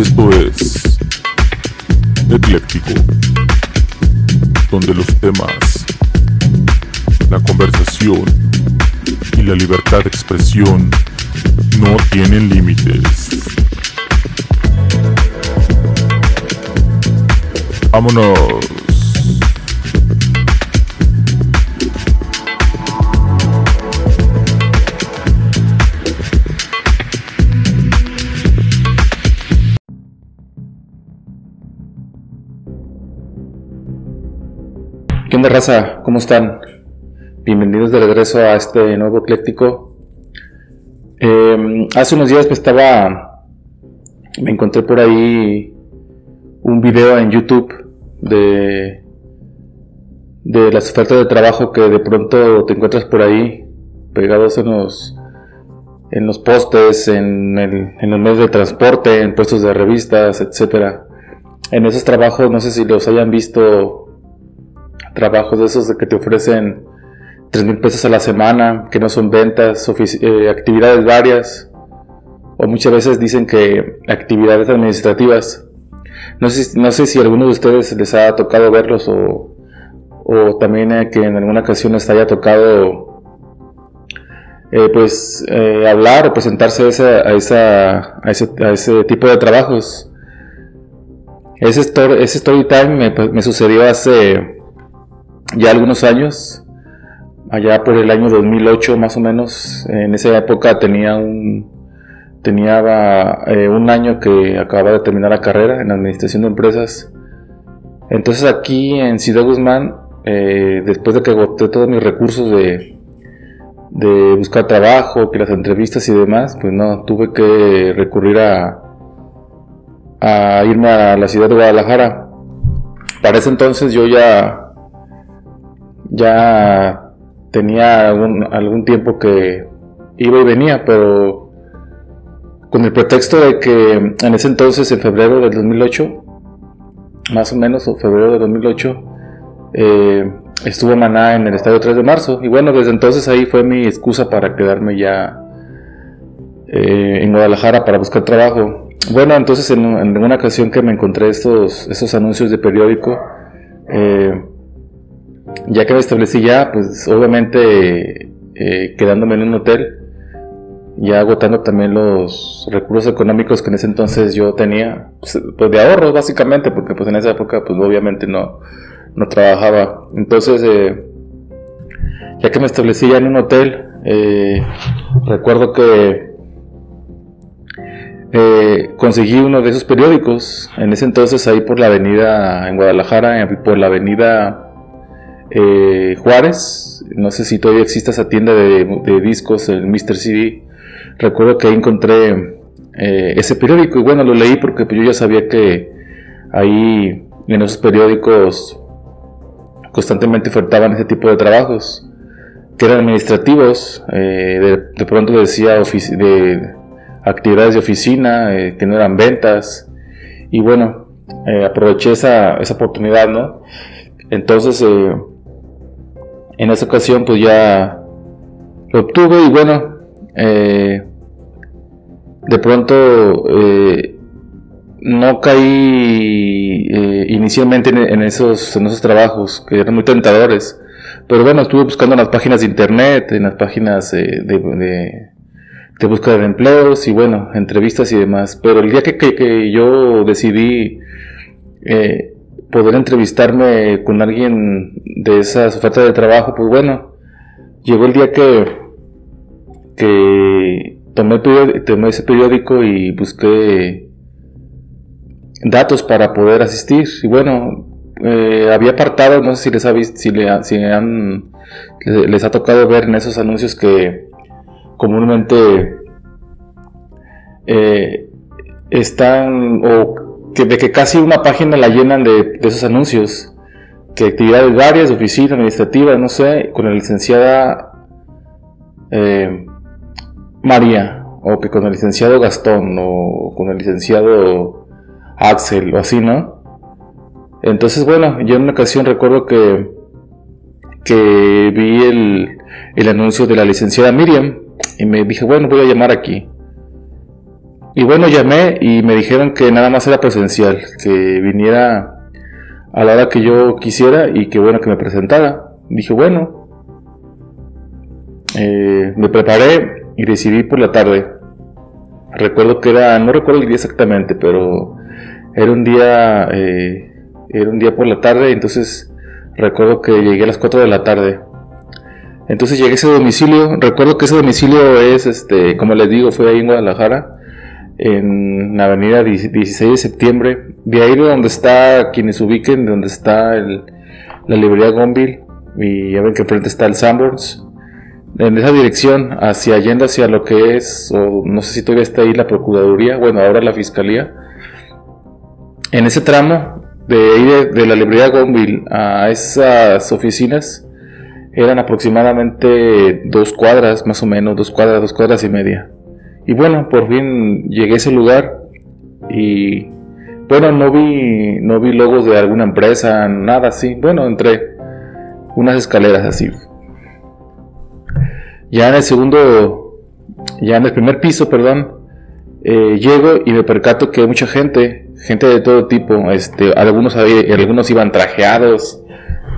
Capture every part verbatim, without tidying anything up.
Esto es Ecléctico, donde los temas, la conversación y la libertad de expresión no tienen límites. ¡Vámonos! ¿Qué onda, raza? ¿Cómo están? Bienvenidos de regreso a este nuevo Ecléctico. Eh, hace unos días me estaba... Me encontré por ahí un video en YouTube de, de las ofertas de trabajo que de pronto te encuentras por ahí, pegados en los, en los postes, en, el, en los medios de transporte, en puestos de revistas, etcétera. En esos trabajos, no sé si los hayan visto... Trabajos de esos de que te ofrecen tres mil pesos a la semana, que no son ventas, ofici- eh, actividades varias, o muchas veces dicen que actividades administrativas. No sé, no sé si a alguno de ustedes les ha tocado verlos o, o también eh, que en alguna ocasión les haya tocado eh, pues eh, hablar o presentarse a, esa, a, esa, a, ese, a ese tipo de trabajos. Ese story, ese story time me, me sucedió hace... ya algunos años, allá por el año dos mil ocho más o menos. En esa época tenía un, tenía, eh, un año que acababa de terminar la carrera en administración de empresas. Entonces aquí en Ciudad Guzmán, eh, después de que agoté todos mis recursos de, de buscar trabajo, que las entrevistas y demás, pues no, tuve que recurrir a, a irme a la ciudad de Guadalajara. Para ese entonces yo ya... Ya tenía algún, algún tiempo que iba y venía, pero con el pretexto de que en ese entonces, en febrero del dos mil ocho, más o menos, o febrero del dos mil ocho, eh, estuvo Maná en el estadio tres de marzo. Y bueno, desde entonces ahí fue mi excusa para quedarme ya eh, en Guadalajara para buscar trabajo. Bueno, entonces en, en una ocasión que me encontré estos, estos anuncios de periódico, eh, ya que me establecí ya, pues obviamente eh, quedándome en un hotel, ya agotando también los recursos económicos que en ese entonces yo tenía, pues, pues de ahorros básicamente, porque pues en esa época pues obviamente no, no trabajaba. Entonces, eh, ya que me establecí ya en un hotel, eh, recuerdo que eh, conseguí uno de esos periódicos, en ese entonces ahí por la avenida en Guadalajara, por la avenida... Eh, Juárez, no sé si todavía existe esa tienda de, de discos, el míster C D. Recuerdo que ahí encontré eh, ese periódico y bueno, lo leí porque yo ya sabía que ahí en esos periódicos constantemente ofertaban ese tipo de trabajos que eran administrativos. eh, de, de pronto decía ofici- de actividades de oficina, eh, que no eran ventas y bueno, eh, aproveché esa, esa oportunidad, ¿no? Entonces eh, en esa ocasión pues ya lo obtuve y bueno, eh, de pronto eh, no caí eh, inicialmente en, en, esos, en esos trabajos que eran muy tentadores, pero bueno, estuve buscando en las páginas de internet, en las páginas eh, de, de, de búsqueda de empleos y bueno, entrevistas y demás, pero el día que, que, que yo decidí eh, poder entrevistarme con alguien de esas ofertas de trabajo, pues bueno, llegó el día que, que tomé, tomé ese periódico y busqué datos para poder asistir. Y bueno, eh, había apartado, no sé si les ha, si le, si han, les ha tocado ver en esos anuncios que comúnmente eh, están o de que casi una página la llenan de, de esos anuncios, que actividades varias, oficina, administrativa, no sé, con la licenciada eh, María, o que con el licenciado Gastón, o con el licenciado Axel, o así, ¿no? Entonces, bueno, yo en una ocasión recuerdo que, que vi el, el anuncio de la licenciada Miriam, y me dije, bueno, voy a llamar aquí. Y bueno, llamé y me dijeron que nada más era presencial, que viniera a la hora que yo quisiera y que bueno, que me presentara. Dije, bueno, eh, me preparé y decidí por la tarde. Recuerdo que era, no recuerdo el día exactamente, pero era un día, eh, era un día por la tarde, entonces recuerdo que llegué a las cuatro de la tarde. Entonces llegué a ese domicilio, recuerdo que ese domicilio es, este, como les digo, fue ahí en Guadalajara, en la avenida dieciséis de septiembre, de ahí donde está, quienes ubiquen, donde está el, la librería Gonville, y ya ven que enfrente está el Sanborns, en esa dirección, hacia yendo hacia lo que es, o no sé si todavía está ahí la Procuraduría, bueno, ahora la Fiscalía, en ese tramo, de ahí de, de la librería Gonville a esas oficinas, eran aproximadamente dos cuadras, más o menos, dos cuadras, dos cuadras y media. Y bueno, por fin llegué a ese lugar y bueno, no vi, no vi logos de alguna empresa, nada así. Bueno, entré unas escaleras así. Ya en el segundo, ya en el primer piso, perdón, eh, llego y me percato que hay mucha gente, gente de todo tipo. Este, algunos, algunos iban trajeados,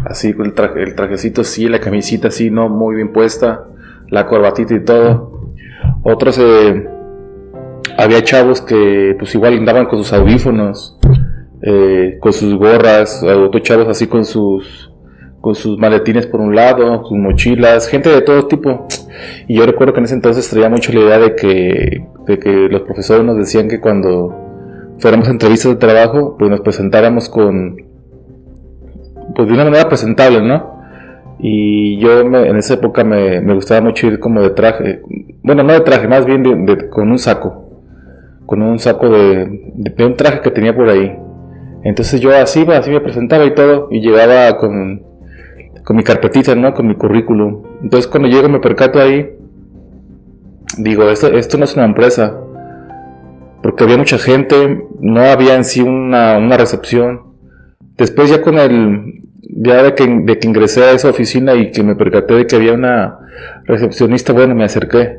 así con el, traje, el trajecito así, la camisita así, no muy bien puesta, la corbatita y todo. Otros, eh, había chavos que pues igual andaban con sus audífonos, eh, con sus gorras, otros chavos así con sus, con sus maletines por un lado, sus mochilas, gente de todo tipo. Y yo recuerdo que en ese entonces traía mucho la idea de que, de que los profesores nos decían que cuando fuéramos a entrevistas de trabajo, pues nos presentáramos con, pues de una manera presentable, ¿no? Y yo me, en esa época me, me gustaba mucho ir como de traje, bueno, no de traje, más bien de, de, con un saco, con un saco de, de, de un traje que tenía por ahí. Entonces yo así, así me presentaba y todo, y llegaba con, con mi carpetita, ¿no? Con mi currículum. Entonces cuando llego me percato ahí, digo, esto, esto no es una empresa, porque había mucha gente, no había en sí una, una recepción. Después ya con el... Ya de que, de que ingresé a esa oficina y que me percaté de que había una recepcionista, bueno, me acerqué.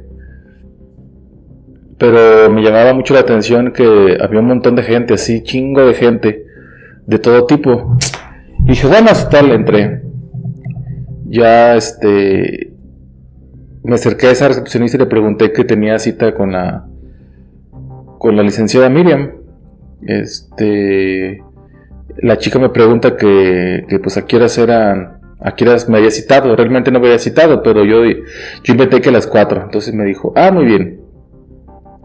Pero me llamaba mucho la atención que había un montón de gente, así, chingo de gente, de todo tipo. Y dije, bueno, tal, entré. Ya, este... Me acerqué a esa recepcionista y le pregunté que tenía cita con la... Con la licenciada Miriam. Este... La chica me pregunta que, que pues a qué horas eran, a qué horas me había citado, realmente no me había citado, pero yo, yo inventé que a las cuatro, entonces me dijo, ah, muy bien,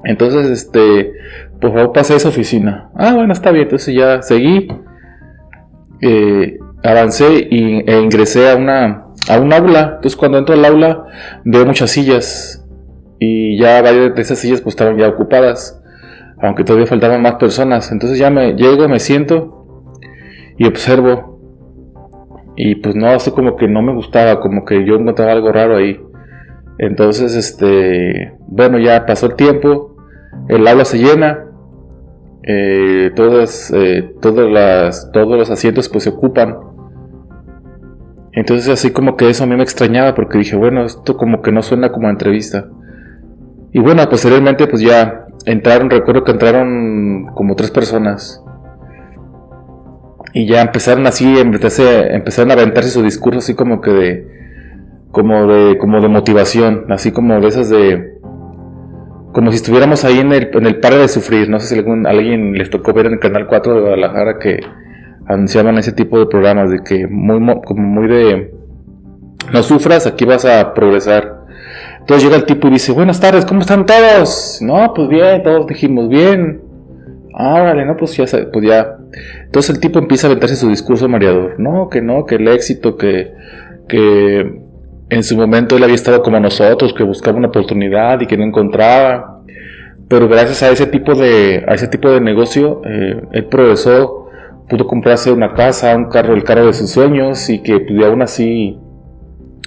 entonces, este, por favor pase a esa oficina. Ah, bueno, está bien, entonces ya seguí, eh, avancé y, e ingresé a una, a un aula. Entonces cuando entro al aula veo muchas sillas y ya varias de esas sillas pues estaban ya ocupadas, aunque todavía faltaban más personas. Entonces ya me llego, me siento y observo, y pues no, eso como que no me gustaba, como que yo encontraba algo raro ahí. Entonces, este, bueno, ya pasó el tiempo, el aula se llena, eh, todas, eh, todas las, todos los asientos pues se ocupan. Entonces así como que eso a mí me extrañaba, porque dije, bueno, esto como que no suena como entrevista. Y bueno, posteriormente pues ya entraron, recuerdo que entraron como tres personas. Y ya empezaron así, empezaron a aventarse su discurso así como que de, como de, como de motivación, así como de esas de, como si estuviéramos ahí en el, en el paro de sufrir. No sé si algún, alguien les tocó ver en el Canal cuatro de Guadalajara que anunciaban ese tipo de programas de que muy, como muy de, no sufras, aquí vas a progresar. Entonces llega el tipo y dice, buenas tardes, ¿cómo están todos? No, pues bien, todos dijimos bien. Ah, vale, no, pues ya, pues ya. Entonces el tipo empieza a aventarse su discurso mareador. No, que no, que el éxito, que, que en su momento él había estado como nosotros, que buscaba una oportunidad y que no encontraba. Pero gracias a ese tipo de, a ese tipo de negocio, eh, él progresó, pudo comprarse una casa, un carro, el carro de sus sueños, y que pues, aún así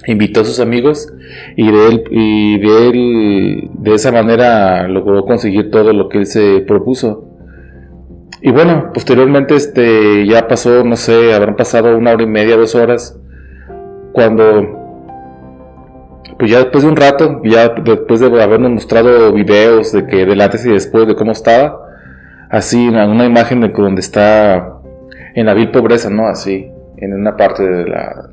invitó a sus amigos y de él, y de él, de esa manera logró conseguir todo lo que él se propuso. Y bueno, posteriormente este, ya pasó, no sé, habrán pasado una hora y media, dos horas, cuando pues ya después de un rato, ya después de habernos mostrado videos de que del antes y después de cómo estaba, así una imagen de donde está en la vil pobreza, ¿no? Así, en una parte de la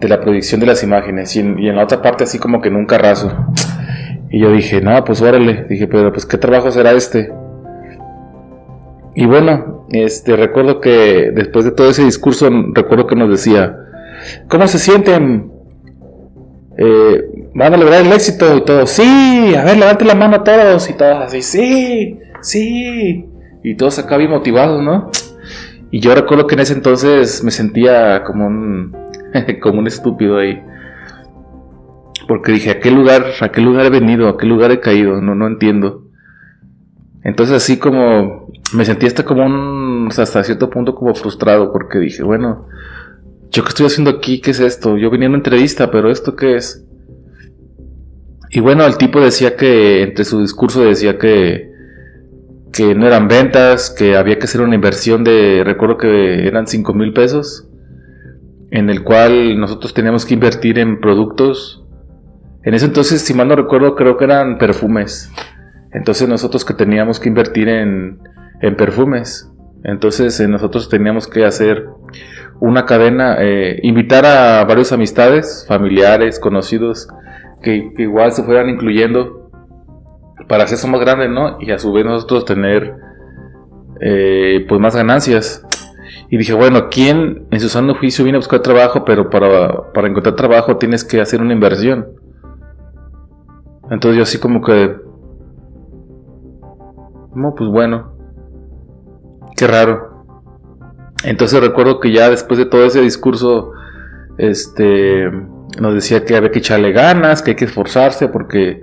de la proyección de las imágenes y en, y en la otra parte así como que en un carrazo. Y yo dije, no, pues órale, dije, pero pues qué trabajo será este. Y bueno, este recuerdo que después de todo ese discurso, recuerdo que nos decía, ¿cómo se sienten? Eh, ¿Van a lograr el éxito? Y todos, sí, a ver, levanten la mano a todos. Y todos así, sí, sí. Y todos acá bien motivados, ¿no? Y yo recuerdo que en ese entonces me sentía como un, como un estúpido ahí. Porque dije, ¿a qué lugar, a qué lugar he venido? ¿A qué lugar he caído? No, no entiendo. Entonces así como me sentí hasta como un, hasta cierto punto como frustrado, porque dije, bueno, ¿yo qué estoy haciendo aquí? ¿Qué es esto? Yo venía a una entrevista, pero ¿esto qué es? Y bueno, el tipo decía que, entre su discurso decía que, que no eran ventas, que había que hacer una inversión de, recuerdo que eran cinco mil pesos, en el cual nosotros teníamos que invertir en productos. En ese entonces, si mal no recuerdo, creo que eran perfumes. Entonces nosotros que teníamos que invertir en, en perfumes. Entonces eh, nosotros teníamos que hacer una cadena, eh, invitar a varios amistades, familiares, conocidos, que, que igual se fueran incluyendo para hacer eso más grande, ¿no? Y a su vez nosotros tener eh, pues más ganancias. Y dije, bueno, ¿quién en su sano juicio viene a buscar trabajo? Pero para, para encontrar trabajo tienes que hacer una inversión. Entonces yo así como que, no, pues bueno, qué raro. Entonces recuerdo que ya después de todo ese discurso, este, nos decía que había que echarle ganas, que hay que esforzarse porque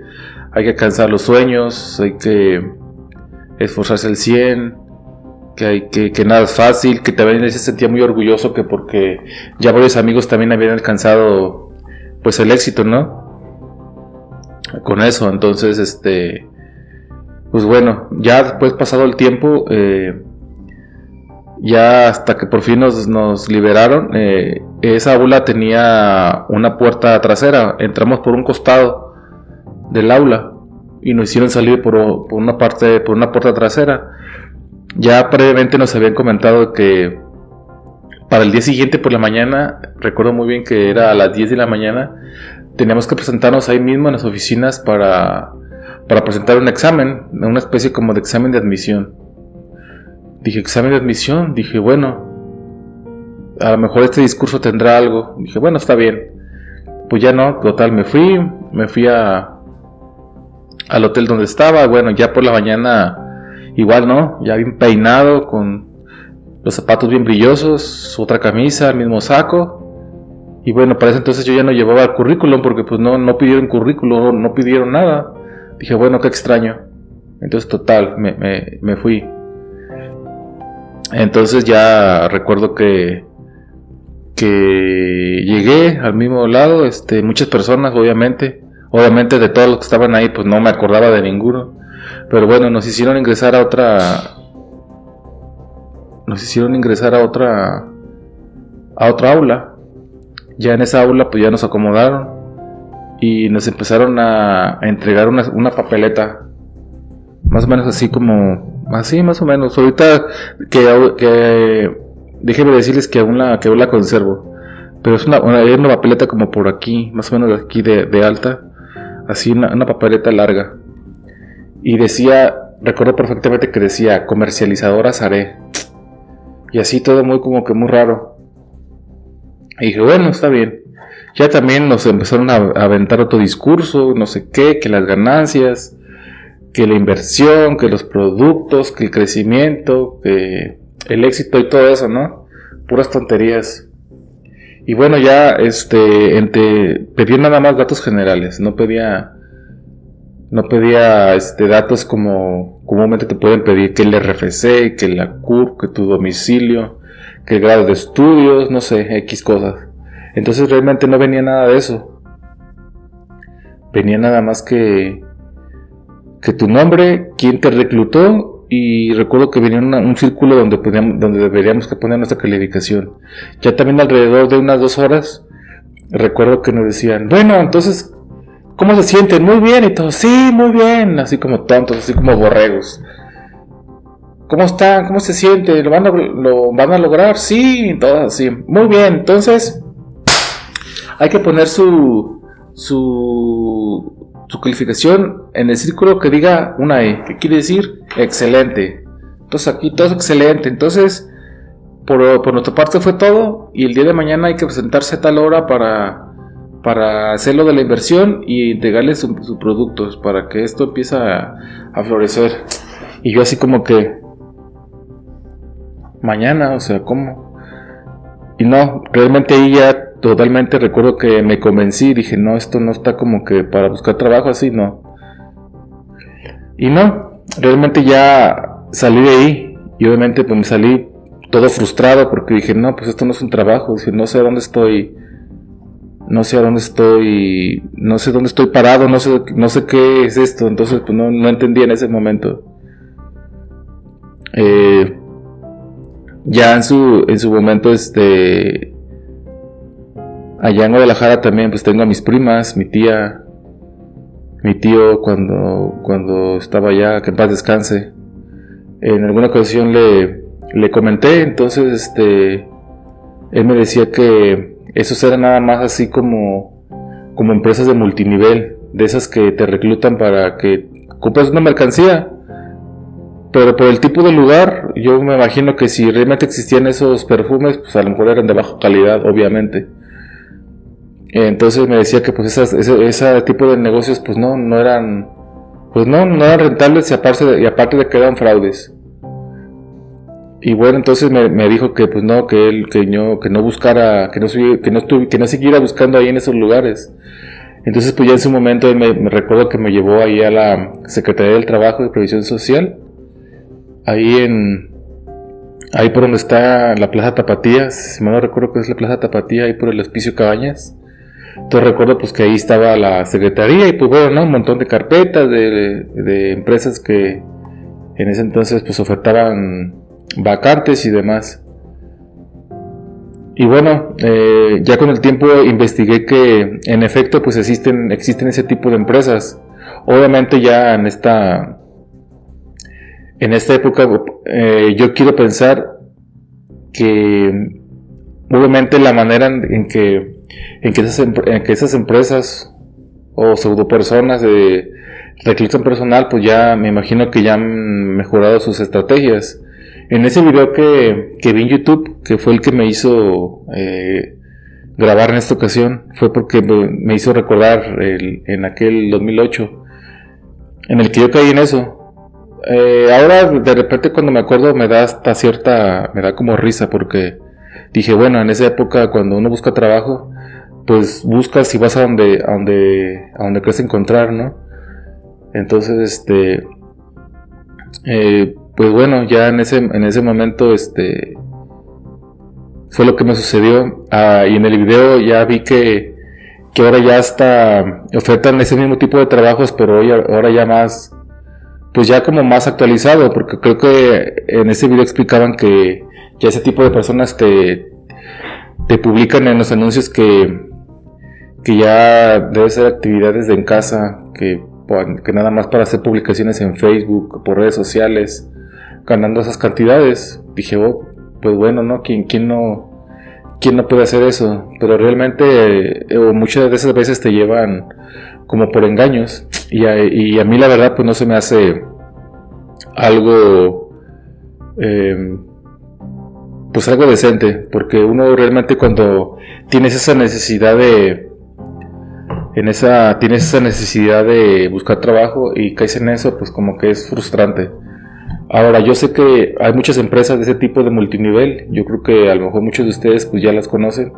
hay que alcanzar los sueños, hay que esforzarse al cien, que, hay que, que nada es fácil, que también se sentía muy orgulloso que porque ya varios amigos también habían alcanzado pues el éxito, ¿no? Con eso, entonces, este, pues bueno, ya después pasado el tiempo, eh, ya hasta que por fin nos, nos liberaron, eh, esa aula tenía una puerta trasera, entramos por un costado del aula y nos hicieron salir por, por una parte, por una puerta trasera. Ya previamente nos habían comentado que para el día siguiente por la mañana, recuerdo muy bien que era a las diez de la mañana, teníamos que presentarnos ahí mismo en las oficinas para, para presentar un examen, una especie como de examen de admisión. Dije, examen de admisión, dije, bueno, a lo mejor este discurso tendrá algo. Dije, bueno, está bien. Pues ya no, total, me fui, me fui a, al hotel donde estaba. Bueno, ya por la mañana, igual, ¿no? Ya bien peinado, con los zapatos bien brillosos, otra camisa, el mismo saco. Y bueno, para ese entonces yo ya no llevaba el currículum porque pues no, no pidieron currículum, no pidieron nada. Dije, bueno, qué extraño. Entonces, total, me, me, me fui. Entonces ya recuerdo que, que llegué al mismo lado, este, muchas personas, obviamente. Obviamente de todos los que estaban ahí, pues no me acordaba de ninguno. Pero bueno, nos hicieron ingresar a otra... Nos hicieron ingresar a otra... A otra aula. Ya en esa aula pues ya nos acomodaron y nos empezaron a, a entregar una, una papeleta, más o menos así como, así más o menos, ahorita que, que déjenme decirles que aún, la, que aún la conservo, pero es una, una, una papeleta como por aquí, más o menos aquí de, de alta, así una, una papeleta larga y decía, recuerdo perfectamente que decía comercializadora Zaré y así todo muy como que muy raro. Y dije, bueno, está bien. Ya también nos empezaron a aventar otro discurso, no sé qué, que las ganancias, que la inversión, que los productos, que el crecimiento, que el éxito y todo eso, ¿no? Puras tonterías. Y bueno, ya este entre, pedí nada más datos generales, no pedía no pedía este datos como comúnmente te pueden pedir, que el R F C, que la C U R P, que tu domicilio, que el grado de estudios, no sé, X cosas. Entonces realmente no venía nada de eso. Venía nada más que que tu nombre, quién te reclutó y recuerdo que venía una, un círculo donde podíamos, donde deberíamos que poner nuestra calificación. Ya también alrededor de unas dos horas recuerdo que nos decían, bueno, entonces, ¿cómo se sienten? Muy bien, y todos, sí, muy bien, así como tontos, así como borregos. ¿Cómo están? ¿Cómo se sienten? ¿Lo van a, lo van a lograr? Sí, y todos así, muy bien, entonces, hay que poner su, su, su calificación en el círculo que diga una E, que quiere decir excelente. Entonces aquí todo es excelente, entonces por, por nuestra parte fue todo, y el día de mañana hay que presentarse a tal hora para, para hacerlo de la inversión y entregarle sus su productos para que esto empiece a, a florecer. Y yo así como que, mañana, o sea, ¿cómo? Y no, realmente ahí ya totalmente recuerdo que me convencí, dije, no, esto no está como que para buscar trabajo así, no. Y no, realmente ya salí de ahí y obviamente pues me salí todo frustrado porque dije, no, pues esto no es un trabajo, dije, no sé a dónde estoy, no sé a dónde estoy, no sé dónde estoy parado, no sé, no sé qué es esto, entonces pues no, no entendí en ese momento. Eh, ya en su, en su momento, este, allá en Guadalajara también pues tengo a mis primas, mi tía, mi tío cuando, cuando estaba allá, que en paz descanse. En alguna ocasión le, le comenté, entonces este, él me decía que esos eran nada más así como, como empresas de multinivel, de esas que te reclutan para que compres una mercancía, pero por el tipo de lugar, yo me imagino que si realmente existían esos perfumes, pues a lo mejor eran de baja calidad, obviamente. Entonces me decía que pues esas, ese, ese tipo de negocios pues no, no eran... Pues no, no eran rentables y aparte de, y aparte de que eran fraudes. Y bueno, entonces me, me dijo que pues no, que él, que yo, que no buscara, que no, que no, que no siguiera buscando ahí en esos lugares. Entonces pues ya en su momento me, me recuerdo que me llevó ahí a la Secretaría del Trabajo y Previsión Social, ahí en, ahí por donde está la Plaza Tapatía, si mal no recuerdo que es la Plaza Tapatía, ahí por el Hospicio Cabañas. Entonces recuerdo pues que ahí estaba la secretaría y pues bueno, ¿no? Un montón de carpetas de, de empresas que en ese entonces pues ofertaban vacantes y demás. Y bueno, eh, ya con el tiempo investigué que en efecto pues existen, existen ese tipo de empresas. Obviamente ya en esta, en esta época eh, yo quiero pensar que obviamente la manera en, en que En que, esas, en que esas empresas o pseudopersonas de reclutan personal, pues ya me imagino que ya han mejorado sus estrategias. En ese video que, que vi en YouTube, que fue el que me hizo eh, grabar en esta ocasión, fue porque me hizo recordar el, en aquel dos mil ocho, en el que yo caí en eso. Eh, ahora de repente cuando me acuerdo me da hasta cierta, me da como risa porque dije, bueno, en esa época cuando uno busca trabajo, pues buscas y vas a donde, a donde, a donde crees encontrar, ¿no? Entonces, este, eh, pues bueno, ya en ese, en ese momento, este, fue lo que me sucedió. Ah, y en el video ya vi que, que ahora ya hasta ofertan ese mismo tipo de trabajos, pero hoy, ahora ya más, pues ya como más actualizado, porque creo que en ese video explicaban que ya ese tipo de personas te, te publican en los anuncios que, que ya debe ser actividades de en casa, que, que nada más para hacer publicaciones en Facebook, por redes sociales, ganando esas cantidades. Dije, oh, pues bueno, ¿no? ¿Quién, quién no quién no puede hacer eso? Pero realmente, eh, o muchas de esas veces te llevan como por engaños, y a, y a mí la verdad pues no se me hace algo... Eh, pues algo decente, porque uno realmente cuando tienes esa necesidad de en esa tienes esa necesidad de buscar trabajo y caes en eso, pues como que es frustrante. Ahora, yo sé que hay muchas empresas de ese tipo de multinivel, yo creo que a lo mejor muchos de ustedes pues ya las conocen,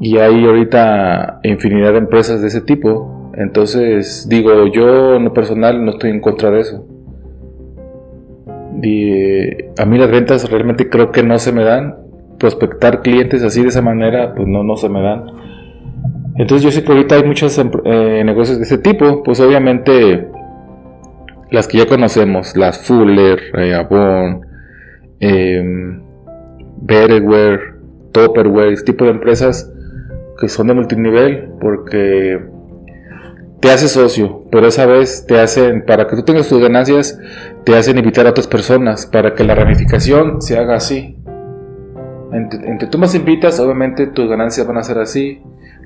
y hay ahorita infinidad de empresas de ese tipo. Entonces, digo, yo en lo personal no estoy en contra de eso. Y a mí las ventas realmente creo que no se me dan. Prospectar clientes así de esa manera, pues no, no se me dan. Entonces yo sé que ahorita hay muchos eh, negocios de ese tipo. Pues obviamente las que ya conocemos, las Fuller, eh, Avon, eh, Betterware, Topperware, este tipo de empresas, que son de multinivel, porque te hace socio, pero esa vez te hacen, para que tú tengas tus ganancias, te hacen invitar a otras personas para que la ramificación se haga así. Entre, entre tú más invitas, obviamente tus ganancias van a ser así,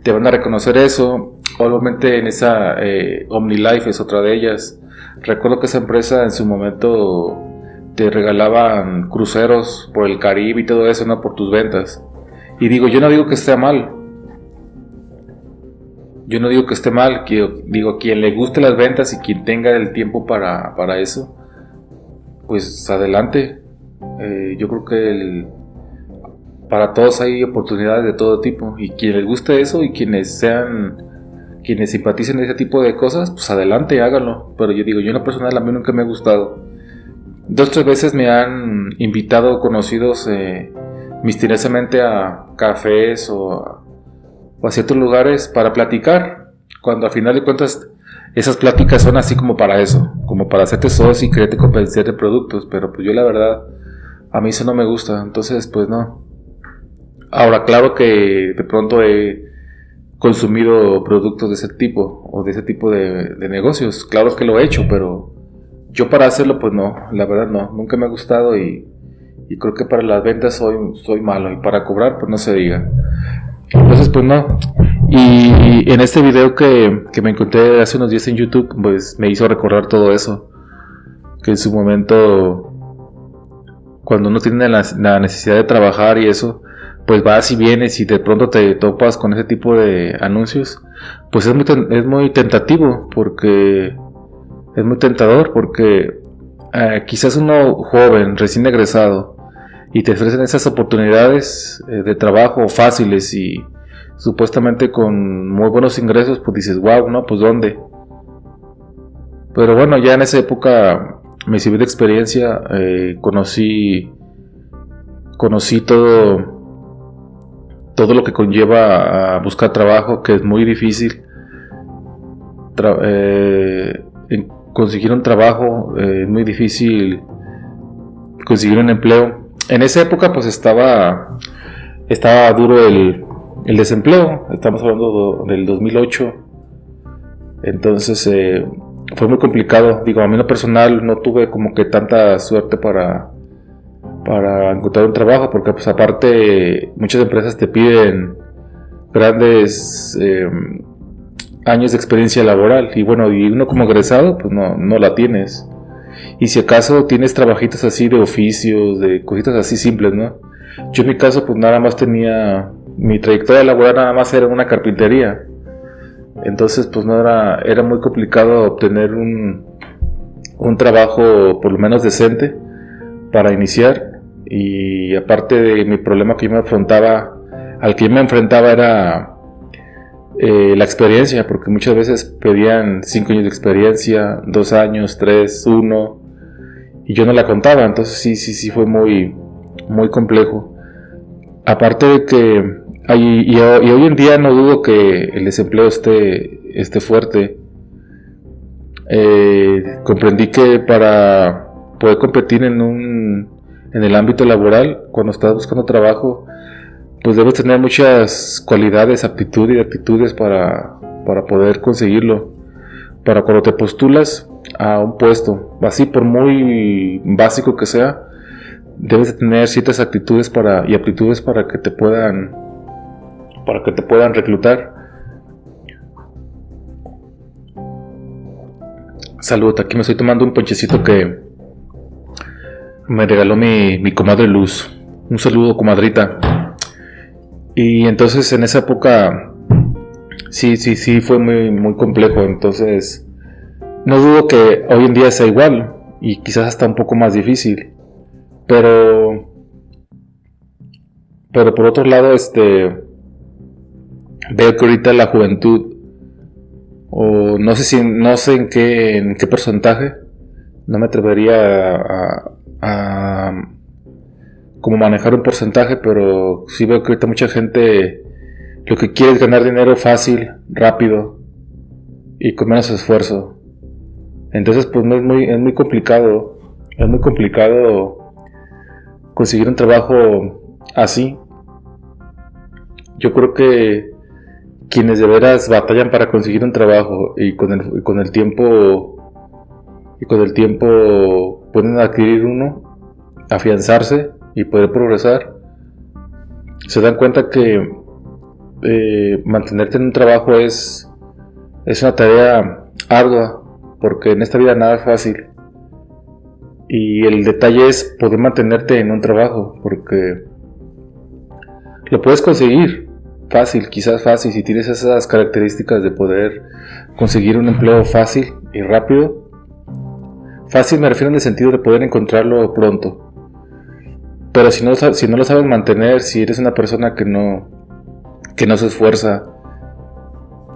te van a reconocer eso. Obviamente en esa eh, OmniLife es otra de ellas. Recuerdo que esa empresa en su momento te regalaban cruceros por el Caribe y todo eso, ¿no? Por tus ventas. Y digo, yo no digo que esté mal. Yo no digo que esté mal, que, digo, quien le guste las ventas y quien tenga el tiempo para, para eso, pues adelante. Eh, yo creo que el, para todos hay oportunidades de todo tipo, y quien les guste eso y quienes sean, quienes simpaticen ese tipo de cosas, pues adelante, háganlo. Pero yo digo, yo en lo personal a mí nunca me ha gustado. Dos o tres veces me han invitado conocidos eh, misteriosamente a cafés o a o a ciertos lugares para platicar, cuando al final de cuentas esas pláticas son así como para eso, como para hacerte socio y quererte convencer de productos, pero pues yo la verdad, a mí eso no me gusta, entonces pues no. Ahora, claro que de pronto he consumido productos de ese tipo, o de ese tipo de, de negocios, claro que lo he hecho, pero yo para hacerlo pues no, la verdad no, nunca me ha gustado y, y creo que para las ventas soy, soy malo, y para cobrar pues no se diga. Entonces pues no, y, y en este video que, que me encontré hace unos días en YouTube, pues me hizo recordar todo eso, que en su momento, cuando uno tiene la, la necesidad de trabajar y eso, pues vas y vienes y de pronto te topas con ese tipo de anuncios, pues es muy, es muy tentativo, porque es muy tentador, porque eh, quizás uno joven, recién egresado, y te ofrecen esas oportunidades eh, de trabajo fáciles y supuestamente con muy buenos ingresos, pues dices, wow, ¿no? Pues ¿dónde? Pero bueno, ya en esa época me sirvió de experiencia, eh, conocí, conocí todo, todo lo que conlleva a buscar trabajo, que es muy difícil. Tra- eh, conseguir un trabajo eh, es muy difícil, conseguir un empleo. En esa época pues estaba, estaba duro el, el desempleo, estamos hablando do, del dos mil ocho, entonces eh, fue muy complicado. Digo, a mí en lo personal no tuve como que tanta suerte para, para encontrar un trabajo, porque pues aparte muchas empresas te piden grandes eh, años de experiencia laboral, y bueno, y uno como egresado pues no, no la tienes. Y si acaso tienes trabajitos así de oficios, de cositas así simples, ¿no? Yo en mi caso pues nada más tenía, mi trayectoria laboral nada más era una carpintería. Entonces pues no era, era muy complicado obtener un, un trabajo por lo menos decente para iniciar. Y aparte de mi problema que yo me afrontaba, al que yo me enfrentaba era Eh, la experiencia, porque muchas veces pedían cinco años de experiencia, dos años, tres, uno, y yo no la contaba, entonces sí, sí, sí fue muy, muy complejo. Aparte de que, y, y, y hoy en día no dudo que el desempleo esté, esté fuerte, eh, comprendí que para poder competir en, un, en el ámbito laboral, cuando estás buscando trabajo, pues debes tener muchas cualidades, aptitud y actitudes para, para poder conseguirlo. Para cuando te postulas a un puesto, así por muy básico que sea, debes de tener ciertas actitudes para, y aptitudes para que te puedan, para que te puedan reclutar. Salud, aquí me estoy tomando un ponchecito que me regaló mi, mi comadre Luz. Un saludo, comadrita. Y entonces en esa época sí, sí, sí fue muy, muy complejo, entonces no dudo que hoy en día sea igual y quizás hasta un poco más difícil, pero pero por otro lado este veo que ahorita la juventud, o no sé si no sé en qué en qué porcentaje, no me atrevería a, a, a como manejar un porcentaje, pero sí veo que ahorita mucha gente lo que quiere es ganar dinero fácil, rápido y con menos esfuerzo. Entonces pues no es muy, es muy complicado, es muy complicado conseguir un trabajo así. Yo creo que quienes de veras batallan para conseguir un trabajo y con el, con el tiempo y con el tiempo pueden adquirir uno, afianzarse y poder progresar, se dan cuenta que eh, mantenerte en un trabajo es, es una tarea ardua, porque en esta vida nada es fácil. Y el detalle es poder mantenerte en un trabajo, porque lo puedes conseguir fácil, quizás fácil, si tienes esas características de poder conseguir un empleo fácil y rápido. Fácil me refiero en el sentido de poder encontrarlo pronto. Pero si no, si no lo sabes mantener, si eres una persona que no, que no se esfuerza,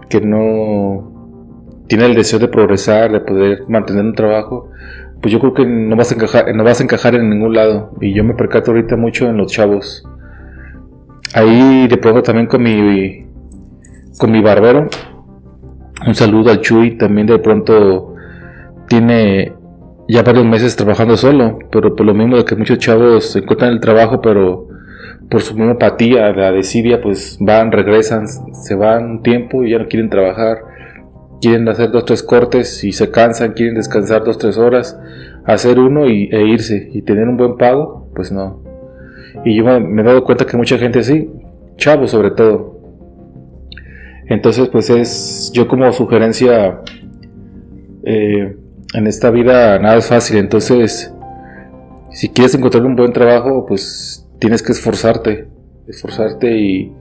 que no tiene el deseo de progresar, de poder mantener un trabajo, pues yo creo que no vas a encajar, no vas a encajar en ningún lado. Y yo me percato ahorita mucho en los chavos. Ahí de pronto también con mi con mi barbero, un saludo al Chuy, también de pronto tiene ya varios meses trabajando solo, pero por lo mismo de que muchos chavos encuentran el trabajo, pero por su misma apatía, la desidia, pues van, regresan, se van un tiempo y ya no quieren trabajar, quieren hacer dos, tres cortes y se cansan, quieren descansar dos, tres horas, hacer uno y, e irse, y tener un buen pago, pues no. Y yo me, me he dado cuenta que mucha gente así, chavos sobre todo. Entonces pues es, yo como sugerencia, eh, en esta vida nada es fácil, entonces si quieres encontrar un buen trabajo, pues tienes que esforzarte, esforzarte y,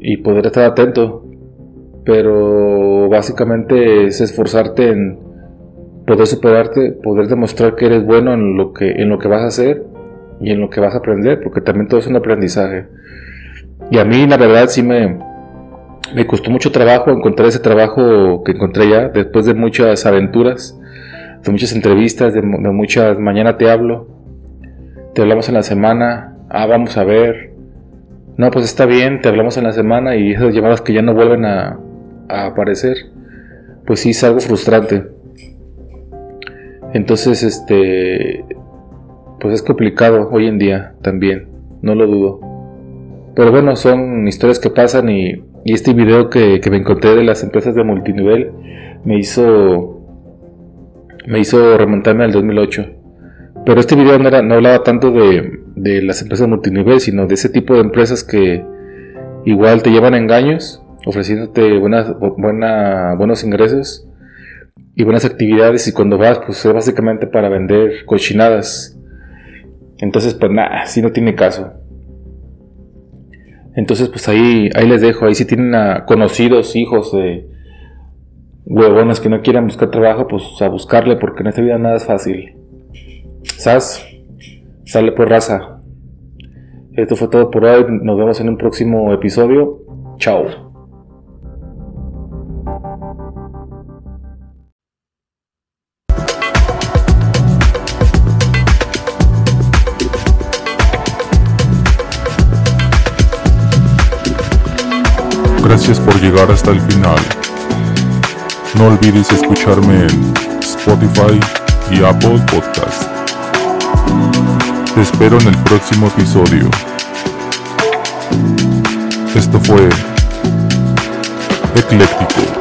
y poder estar atento. Pero básicamente es esforzarte en poder superarte, poder demostrar que eres bueno en lo que, en lo que vas a hacer y en lo que vas a aprender, porque también todo es un aprendizaje. Y a mí la verdad sí me, me costó mucho trabajo encontrar ese trabajo que encontré ya, después de muchas aventuras, de muchas entrevistas, de, de muchas, mañana te hablo, te hablamos en la semana, ah, vamos a ver, no, pues está bien, te hablamos en la semana, y esas llamadas que ya no vuelven a... a aparecer, pues sí es algo frustrante. Entonces este pues es complicado hoy en día también, no lo dudo, pero bueno, son historias que pasan. Y, y este video que, que me encontré de las empresas de multinivel me hizo me hizo remontarme al dos mil ocho, pero este video no, era, no hablaba tanto de, de las empresas multinivel, sino de ese tipo de empresas que igual te llevan a engaños, ofreciéndote buenas, buena, buenos ingresos y buenas actividades, y cuando vas, pues es básicamente para vender cochinadas. Entonces pues nada, sí no tiene caso. Entonces pues ahí, ahí les dejo, ahí si tienen a conocidos, hijos de huevones que no quieran buscar trabajo, pues a buscarle, porque en esta vida nada es fácil. ¿Sas? Sale por raza. Esto fue todo por hoy, nos vemos en un próximo episodio. Chao. Gracias por llegar hasta el final. No olvides escucharme en Spotify y Apple Podcast. Te espero en el próximo episodio. Esto fue Ecléctico.